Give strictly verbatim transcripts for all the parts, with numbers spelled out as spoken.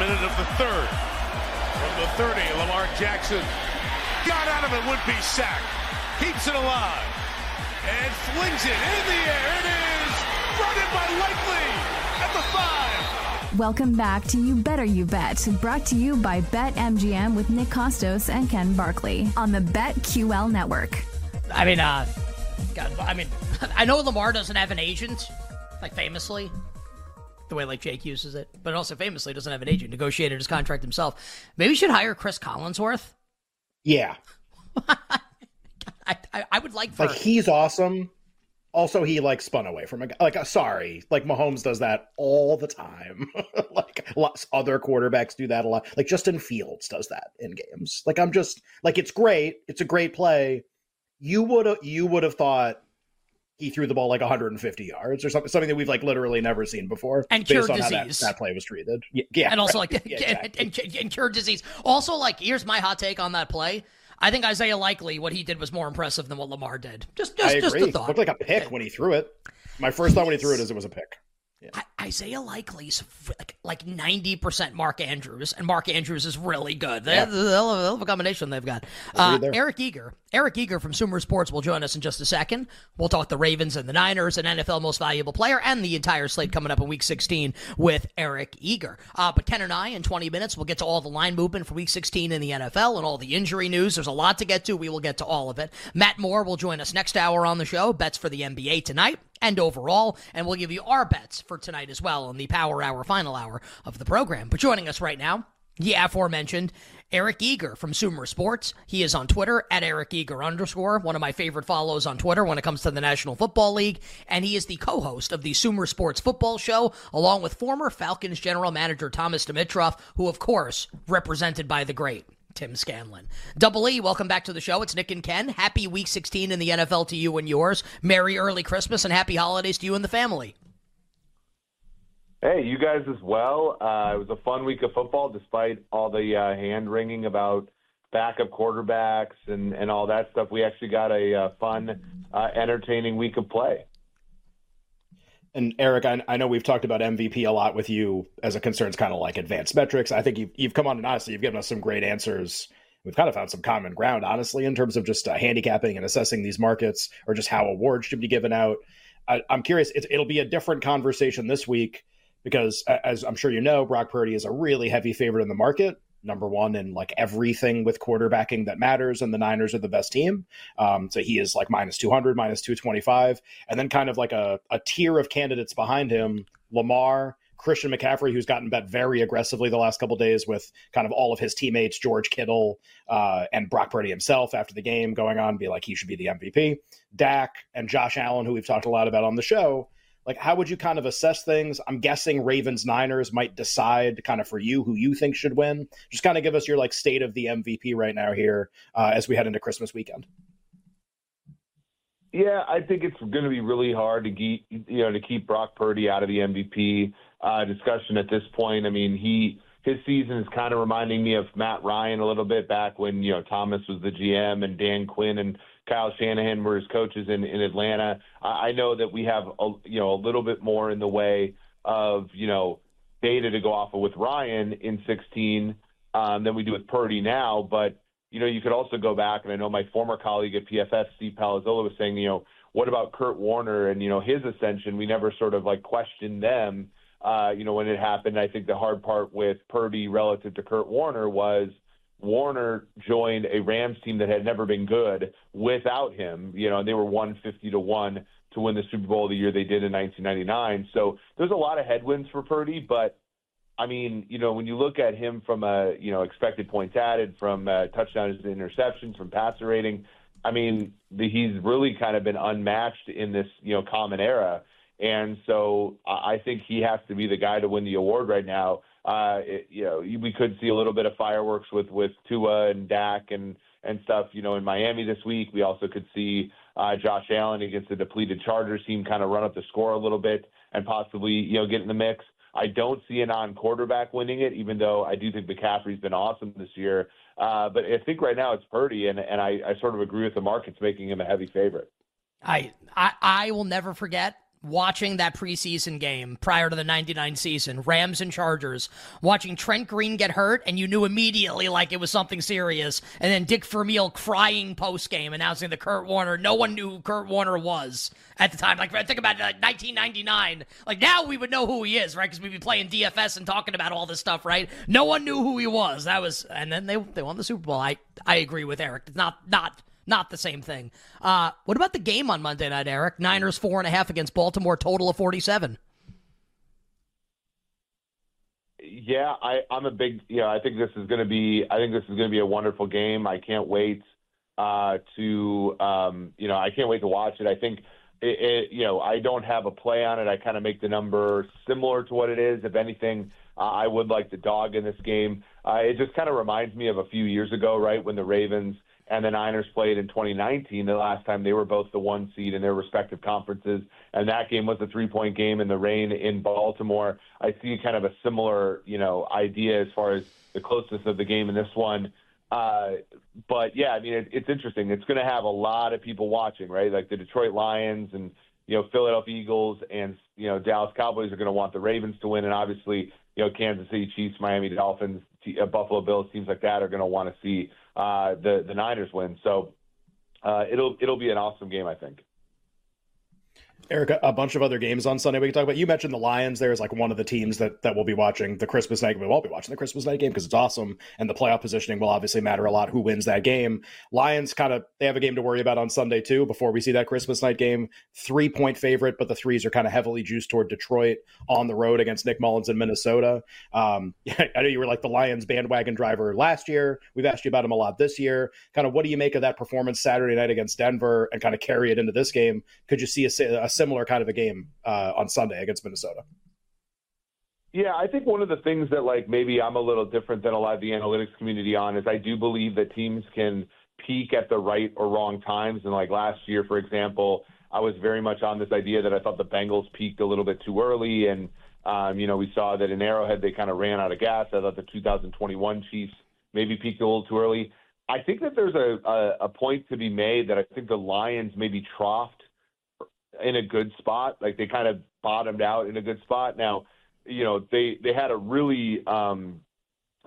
minute of the third. From the thirty, Lamar Jackson got out of it, would be sacked. Keeps it alive. And flings it in the air. It is running by Likely at the five. Welcome back to You Better You Bet, brought to you by Bet M G M with Nick Costos and Ken Barkley on the BetQL Network. I mean, uh, God, I mean, I know Lamar doesn't have an agent, like famously, the way like Jake uses it, but also famously doesn't have an agent, negotiated his contract himself. Maybe you should hire Chris Collinsworth. Yeah. I, I, I would like for... Like, he's awesome. Also, he, like, spun away from a guy. Like, uh, sorry. Like, Mahomes does that all the time. Like, lots other quarterbacks do that a lot. Like, Justin Fields does that in games. Like, I'm just... Like, it's great. It's a great play. You would have you would have thought he threw the ball, like, one hundred fifty yards or something. Something that we've, like, literally never seen before. And cured disease. Based on how that, that play was treated. Yeah. yeah and also, right. like, yeah, exactly. and, and, and cured disease. Also, like, here's my hot take on that play. I think Isaiah Likely, what he did was more impressive than what Lamar did. Just, just, I agree. Just a thought. It looked like a pick when he threw it. My first thought when he threw it is it was a pick. Yeah. I, Isaiah Likely's like, like ninety percent Mark Andrews, and Mark Andrews is really good. They, yeah. They'll, they'll have a combination they've got. Uh, Eric Eager. Eric Eager from Sumer Sports will join us in just a second. We'll talk the Ravens and the Niners and N F L Most Valuable Player and the entire slate coming up in Week sixteen with Eric Eager. Uh, but Ken and I, in twenty minutes, we'll get to all the line movement for Week sixteen in the N F L and all the injury news. There's a lot to get to. We will get to all of it. Matt Moore will join us next hour on the show. Bets for the N B A tonight and overall, and we'll give you our bets for tonight as well on the Power Hour final hour of the program. But joining us right now, the aforementioned Eric Eager from Sumer Sports. He is on Twitter at Eric Eager underscore, one of my favorite follows on Twitter when it comes to the National Football League, and he is the co-host of the Sumer Sports Football Show, along with former Falcons general manager Thomas Dimitroff, who, of course, represented by the great Tim Scanlon. Double E, welcome back to the show. It's Nick and Ken. Happy Week sixteen in the N F L to you and yours. Merry early Christmas and happy holidays to you and the family. Hey, you guys as well. Uh, it was a fun week of football despite all the uh, hand-wringing about backup quarterbacks and, and all that stuff. We actually got a uh, fun, uh, entertaining week of play. And Eric, I, I know we've talked about M V P a lot with you as a concern's kind of like advanced metrics. I think you've, you've come on and honestly, you've given us some great answers. We've kind of found some common ground, honestly, in terms of just uh, handicapping and assessing these markets or just how awards should be given out. I, I'm curious, it, it'll be a different conversation this week because as I'm sure you know, Brock Purdy is a really heavy favorite in the market. Number one in like everything with quarterbacking that matters, and the Niners are the best team. Um, so he is like minus two hundred, minus two twenty-five, and then kind of like a, a tier of candidates behind him, Lamar, Christian McCaffrey, who's gotten bet very aggressively the last couple of days with kind of all of his teammates, George Kittle uh, and Brock Purdy himself after the game going on, be like, he should be the M V P, Dak and Josh Allen, who we've talked a lot about on the show. Like, how would you kind of assess things? I'm guessing Ravens Niners might decide kind of for you who you think should win. Just kind of give us your like state of the M V P right now here uh, as we head into Christmas weekend. Yeah, I think it's going to be really hard to get, you know, to keep Brock Purdy out of the M V P uh, discussion at this point. I mean, he his season is kind of reminding me of Matt Ryan a little bit back when, you know, Thomas was the G M and Dan Quinn and Kyle Shanahan were his coaches in, in Atlanta. I know that we have, a, you know, a little bit more in the way of, you know, data to go off of with Ryan in sixteen um, than we do with Purdy now. But, you know, you could also go back, and I know my former colleague at P F F, Steve Palazzolo, was saying, you know, what about Kurt Warner and, you know, his ascension? We never sort of like questioned them, uh, you know, when it happened. I think the hard part with Purdy relative to Kurt Warner was Warner joined a Rams team that had never been good without him, you know, and they were one fifty to one to win the Super Bowl the year they did in nineteen ninety-nine. So there's a lot of headwinds for Purdy, but I mean, you know, when you look at him from a, you know, expected points added, from uh, touchdowns to interceptions, from passer rating, I mean, the, he's really kind of been unmatched in this, you know, common era. And so I think he has to be the guy to win the award right now. Uh, it, you know, we could see a little bit of fireworks with, with Tua and Dak and, and stuff, you know, in Miami this week. We also could see uh, Josh Allen against the depleted Chargers team kind of run up the score a little bit and possibly, you know, get in the mix. I don't see a non-quarterback winning it, even though I do think McCaffrey's been awesome this year. Uh, but I think right now it's Purdy, and, and I, I sort of agree with the markets making him a heavy favorite. I I, I will never forget watching that preseason game prior to the ninety-nine season, Rams and Chargers, watching Trent Green get hurt, and you knew immediately like it was something serious, and then Dick Vermeil crying post-game, announcing that Kurt Warner, no one knew who Kurt Warner was at the time. Like, think about it, like nineteen ninety-nine, like now we would know who he is, right, because we'd be playing D F S and talking about all this stuff, right? No one knew who he was. That was, and then they they won the Super Bowl. I, I agree with Eric. It's not, not, Not the same thing. Uh, what about the game on Monday night, Eric? Niners four and a half against Baltimore, total of forty-seven. Yeah, I, I'm a big. You know, I think this is going to be. I think this is going to be a wonderful game. I can't wait uh, to. Um, you know, I can't wait to watch it. I think. It, it, you know, I don't have a play on it. I kind of make the number similar to what it is. If anything, uh, I would like the dog in this game. Uh, it just kind of reminds me of a few years ago, right, when the Ravens and the Niners played in twenty nineteen, the last time they were both the one seed in their respective conferences, and that game was a three-point game in the rain in Baltimore. I see kind of a similar, you know, idea as far as the closeness of the game in this one. Uh, but, yeah, I mean, it, it's interesting. It's going to have a lot of people watching, right? Like the Detroit Lions and, you know, Philadelphia Eagles and, you know, Dallas Cowboys are going to want the Ravens to win, and obviously, you know, Kansas City Chiefs, Miami Dolphins, T- uh, Buffalo Bills, teams like that are going to want to see Uh, the the Niners win, so uh, it'll it'll be an awesome game, I think. Eric, a bunch of other games on Sunday we can talk about. You mentioned the Lions there as like one of the teams that, that we'll be watching the Christmas night. We will be watching the Christmas night game because it's awesome, and the playoff positioning will obviously matter a lot who wins that game. Lions kind of, they have a game to worry about on Sunday too before we see that Christmas night game. Three-point favorite, but the threes are kind of heavily juiced toward Detroit on the road against Nick Mullins in Minnesota. Um, I know you were like the Lions bandwagon driver last year. We've asked you about him a lot this year. Kind of what do you make of that performance Saturday night against Denver and kind of carry it into this game? Could you see a, a similar kind of a game uh, on Sunday against Minnesota? Yeah, I think one of the things that like maybe I'm a little different than a lot of the analytics community on is I do believe that teams can peak at the right or wrong times. And like last year, for example, I was very much on this idea that I thought the Bengals peaked a little bit too early. And, um, you know, we saw that in Arrowhead, they kind of ran out of gas. I thought the two thousand twenty-one Chiefs maybe peaked a little too early. I think that there's a, a, a point to be made that I think the Lions maybe troughed in a good spot. Like they kind of bottomed out in a good spot. Now, you know, they, they had a really, um,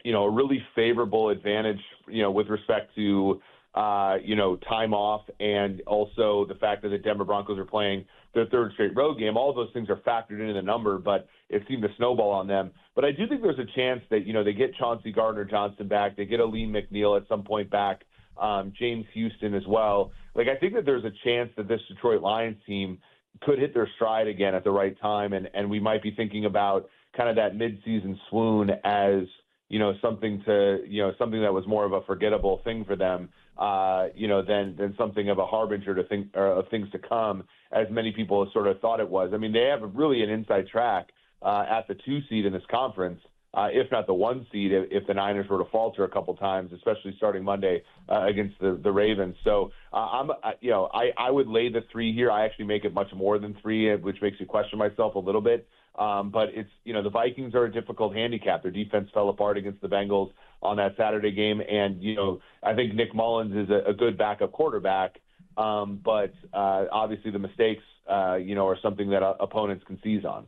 you know, a really favorable advantage, you know, with respect to, uh, you know, time off. And also the fact that the Denver Broncos are playing their third straight road game, all those things are factored into the number, but it seemed to snowball on them. But I do think there's a chance that, you know, they get Chauncey Gardner-Johnson back. They get Aleen McNeil at some point back. Um, James Houston as well. Like, I think that there's a chance that this Detroit Lions team could hit their stride again at the right time, and, and we might be thinking about kind of that midseason swoon as, you know, something to, you know, something that was more of a forgettable thing for them, uh, you know, than than something of a harbinger to think or of things to come, as many people sort of thought it was. I mean, they have really an inside track uh, at the two seed in this conference. Uh, if not the one seed, if the Niners were to falter a couple times, especially starting Monday uh, against the, the Ravens. So uh, I'm, I, you know, I, I would lay the three here. I actually make it much more than three, which makes me question myself a little bit. Um, but it's, you know, the Vikings are a difficult handicap. Their defense fell apart against the Bengals on that Saturday game, and you know, I think Nick Mullins is a, a good backup quarterback. Um, but uh, obviously, the mistakes, uh, you know, are something that uh, opponents can seize on.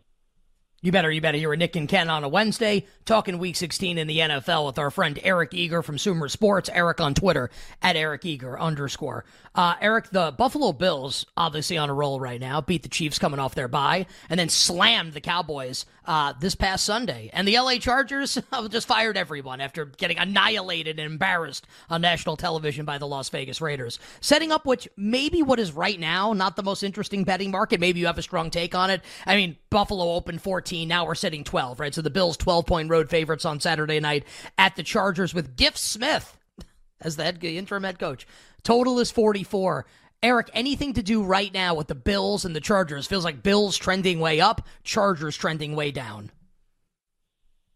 You better, you better. You're a Nick and Ken on a Wednesday, talking Week sixteen in the N F L with our friend Eric Eager from Sumer Sports. Eric on Twitter, at Eric Eager underscore. Uh, Eric, the Buffalo Bills, obviously on a roll right now, beat the Chiefs coming off their bye, and then slammed the Cowboys uh, this past Sunday. And the L A Chargers just fired everyone after getting annihilated and embarrassed on national television by the Las Vegas Raiders. Setting up which maybe what is right now not the most interesting betting market. Maybe you have a strong take on it. I mean, Buffalo opened fourteen. Now we're sitting twelve, right? So the Bills twelve-point road favorites on Saturday night at the Chargers with Jeff Smith as the head, interim head coach. Total is forty-four. Eric, anything to do right now with the Bills and the Chargers? Feels like Bills trending way up, Chargers trending way down.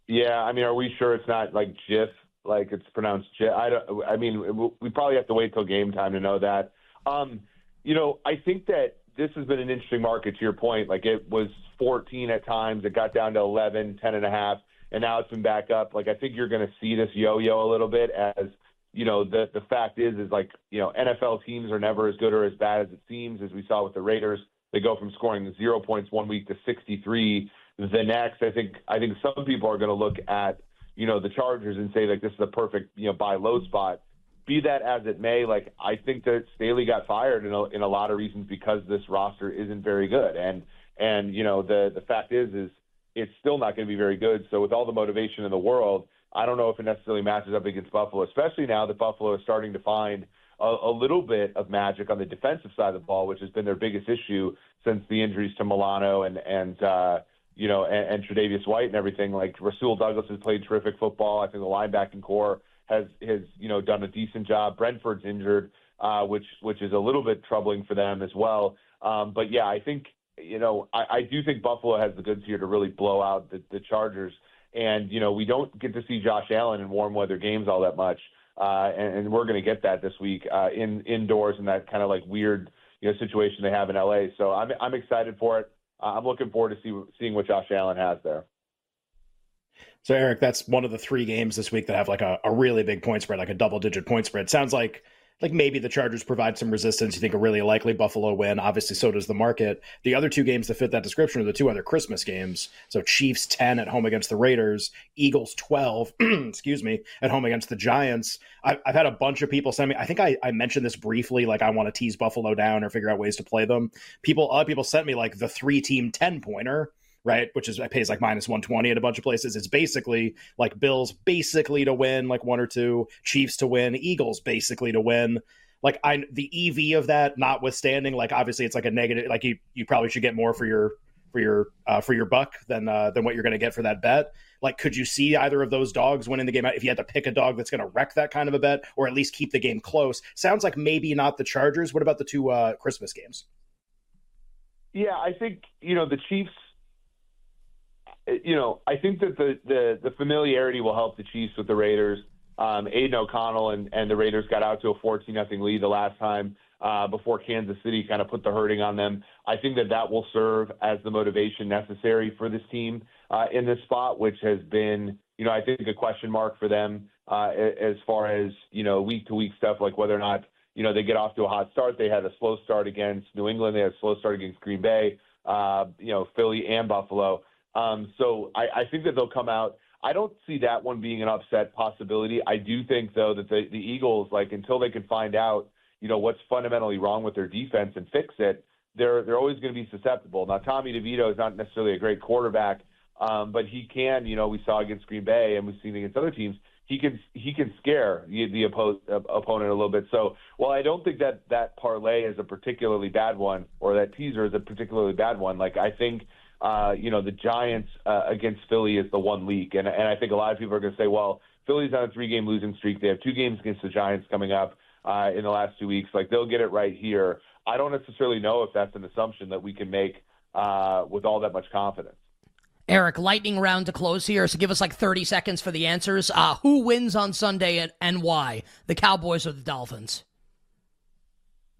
Yeah, I mean, are we sure it's not like Jeff, like it's pronounced Jeff? I don't. I mean, we probably have to wait till game time to know that. Um, you know, I think that this has been an interesting market to your point. Like it was fourteen at times. It got down to eleven, ten and a half, and now it's been back up. Like, I think you're going to see this yo-yo a little bit as, you know, the, the fact is, is like, you know, N F L teams are never as good or as bad as it seems, as we saw with the Raiders They go from scoring zero points one week to sixty-three the next. I think I think some people are going to look at, you know, the Chargers and say, like, this is the perfect, you know, buy low spot. Be that as it may, like, I think that Staley got fired in a, in a lot of reasons because this roster isn't very good. And, and you know, the, the fact is, is it's still not going to be very good. So with all the motivation in the world, I don't know if it necessarily matches up against Buffalo, especially now that Buffalo is starting to find a, a little bit of magic on the defensive side of the ball, which has been their biggest issue since the injuries to Milano and, and uh, you know, and, and Tre'Davious White and everything. Like, Rasul Douglas has played terrific football. I think the linebacking core has, has you know, done a decent job. Brentford's injured, uh, which which is a little bit troubling for them as well. Um, but, yeah, I think, you know, I, I do think Buffalo has the goods here to really blow out the, the Chargers. And, you know, we don't get to see Josh Allen in warm weather games all that much. Uh, and, and we're going to get that this week uh, in indoors in that kind of like weird, you know, situation they have in L A. So I'm I'm excited for it. Uh, I'm looking forward to see, seeing what Josh Allen has there. So, Eric, that's one of the three games this week that have like a, a really big point spread, like a double digit point spread. Sounds like like maybe the Chargers provide some resistance. You think a really likely Buffalo win. Obviously, so does the market. The other two games that fit that description are the two other Christmas games. So Chiefs ten at home against the Raiders, Eagles twelve, excuse me, at home against the Giants. I, I've had a bunch of people send me, I think I, I mentioned this briefly, like I want to tease Buffalo down or figure out ways to play them. People, other people sent me like the three team ten pointer. Right, which is it pays like minus one twenty at a bunch of places. It's basically like Bills basically to win, like one or two, Chiefs to win, Eagles basically to win. Like I, the E V of that, notwithstanding, like obviously it's like a negative. Like you, you probably should get more for your for your uh, for your buck than uh, than what you're going to get for that bet. Like, could you see either of those dogs winning the game? If you had to pick a dog that's going to wreck that kind of a bet, or at least keep the game close, sounds like maybe not the Chargers. What about the two uh, Christmas games? Yeah, I think you know the Chiefs. You know, I think that the, the, the familiarity will help the Chiefs with the Raiders. Um, Aiden O'Connell and, and the Raiders got out to a fourteen nothing lead the last time uh, before Kansas City kind of put the hurting on them. I think that that will serve as the motivation necessary for this team uh, in this spot, which has been, you know, I think a question mark for them uh, as far as, you know, week-to-week stuff, like whether or not, you know, they get off to a hot start. They had a slow start against New England. They had a slow start against Green Bay, uh, you know, Philly and Buffalo. Um, so I, I think that they'll come out. I don't see that one being an upset possibility. I do think, though, that the, the Eagles, like, until they can find out, you know, what's fundamentally wrong with their defense and fix it, they're they're always going to be susceptible. Now, Tommy DeVito is not necessarily a great quarterback, um, but he can, you know, we saw against Green Bay and we've seen against other teams, he can he can scare the, the opposed, uh, opponent a little bit. So while I don't think that that parlay is a particularly bad one, or that teaser is a particularly bad one, like, I think – Uh, you know, the Giants uh, against Philly is the one leak. And and I think a lot of people are going to say, well, Philly's on a three-game losing streak. They have two games against the Giants coming up uh, in the last two weeks. Like, they'll get it right here. I don't necessarily know if that's an assumption that we can make uh, with all that much confidence. Eric, lightning round to close here. So give us like thirty seconds for the answers. Uh, who wins on Sunday and, and why? The Cowboys or the Dolphins?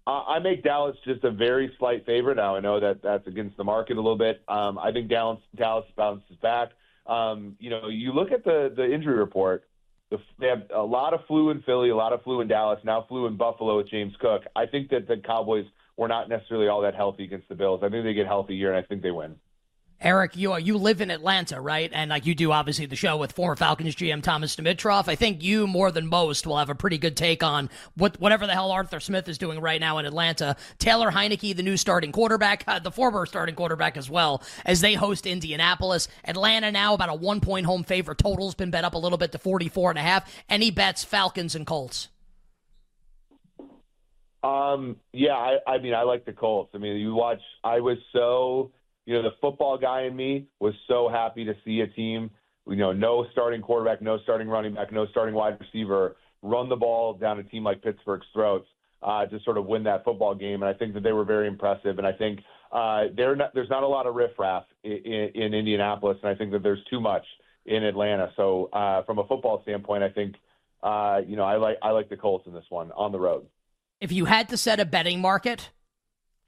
I make Dallas just a very slight favorite. Now I know that that's against the market a little bit. Um, I think Dallas, Dallas bounces back. Um, you know, you look at the, the injury report. The, they have a lot of flu in Philly, a lot of flu in Dallas, now flu in Buffalo with James Cook. I think that the Cowboys were not necessarily all that healthy against the Bills. I think they get healthy here, and I think they win. Eric, you are, you live in Atlanta, right? And like you do, obviously, the show with former Falcons G M Thomas Dimitroff. I think you, more than most, will have a pretty good take on what whatever the hell Arthur Smith is doing right now in Atlanta. Taylor Heineke, the new starting quarterback, uh, the former starting quarterback as well, as they host Indianapolis. Atlanta now about a one-point home favorite. Total's been bet up a little bit to forty-four and a half. Any bets, Falcons and Colts? Um, yeah, I, I mean, I like the Colts. I mean, you watch – I was so – You know, the football guy in me was so happy to see a team, you know, no starting quarterback, no starting running back, no starting wide receiver, run the ball down a team like Pittsburgh's throats uh, to sort of win that football game. And I think that they were very impressive. And I think uh, they're not, there's not a lot of riffraff in, in, in Indianapolis, and I think that there's too much in Atlanta. So uh, from a football standpoint, I think, uh, you know, I like I like the Colts in this one on the road. If you had to set a betting market,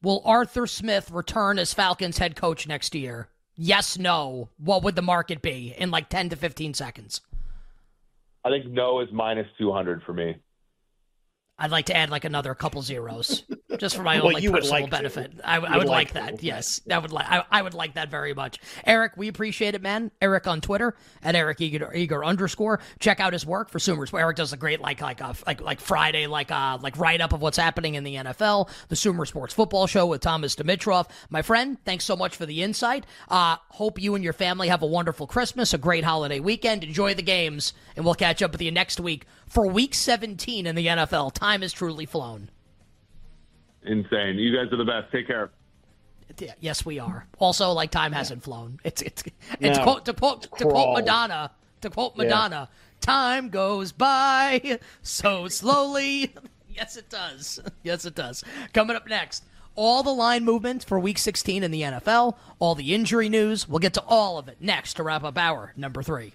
will Arthur Smith return as Falcons head coach next year? Yes, no. What would the market be in like ten to fifteen seconds? I think no is minus two hundred for me. I'd like to add like another couple zeros just for my own well, like, personal like benefit. To. I, I would, would like, like that. To. Yes, that would like. I, I would like that very much. Eric, we appreciate it, man. Eric on Twitter at Eric Eager, Eager underscore. Check out his work for Sumer Sports. Eric does a great like like uh, like like Friday like uh like write up of what's happening in the N F L. The Sumer Sports Football Show with Thomas Dimitroff. My friend, thanks so much for the insight. Uh, hope you and your family have a wonderful Christmas, a great holiday weekend. Enjoy the games, and we'll catch up with you next week for Week seventeen in the N F L. Time has truly flown. Insane. You guys are the best. Take care. Yes, we are. Also, like, time hasn't flown. It's it's it's no. quote to quote to quote Madonna. To quote Madonna, yeah. Time goes by so slowly. Yes, it does. Yes, it does. Coming up next, all the line movement for Week sixteen in the N F L, all the injury news. We'll get to all of it next to wrap up hour number three.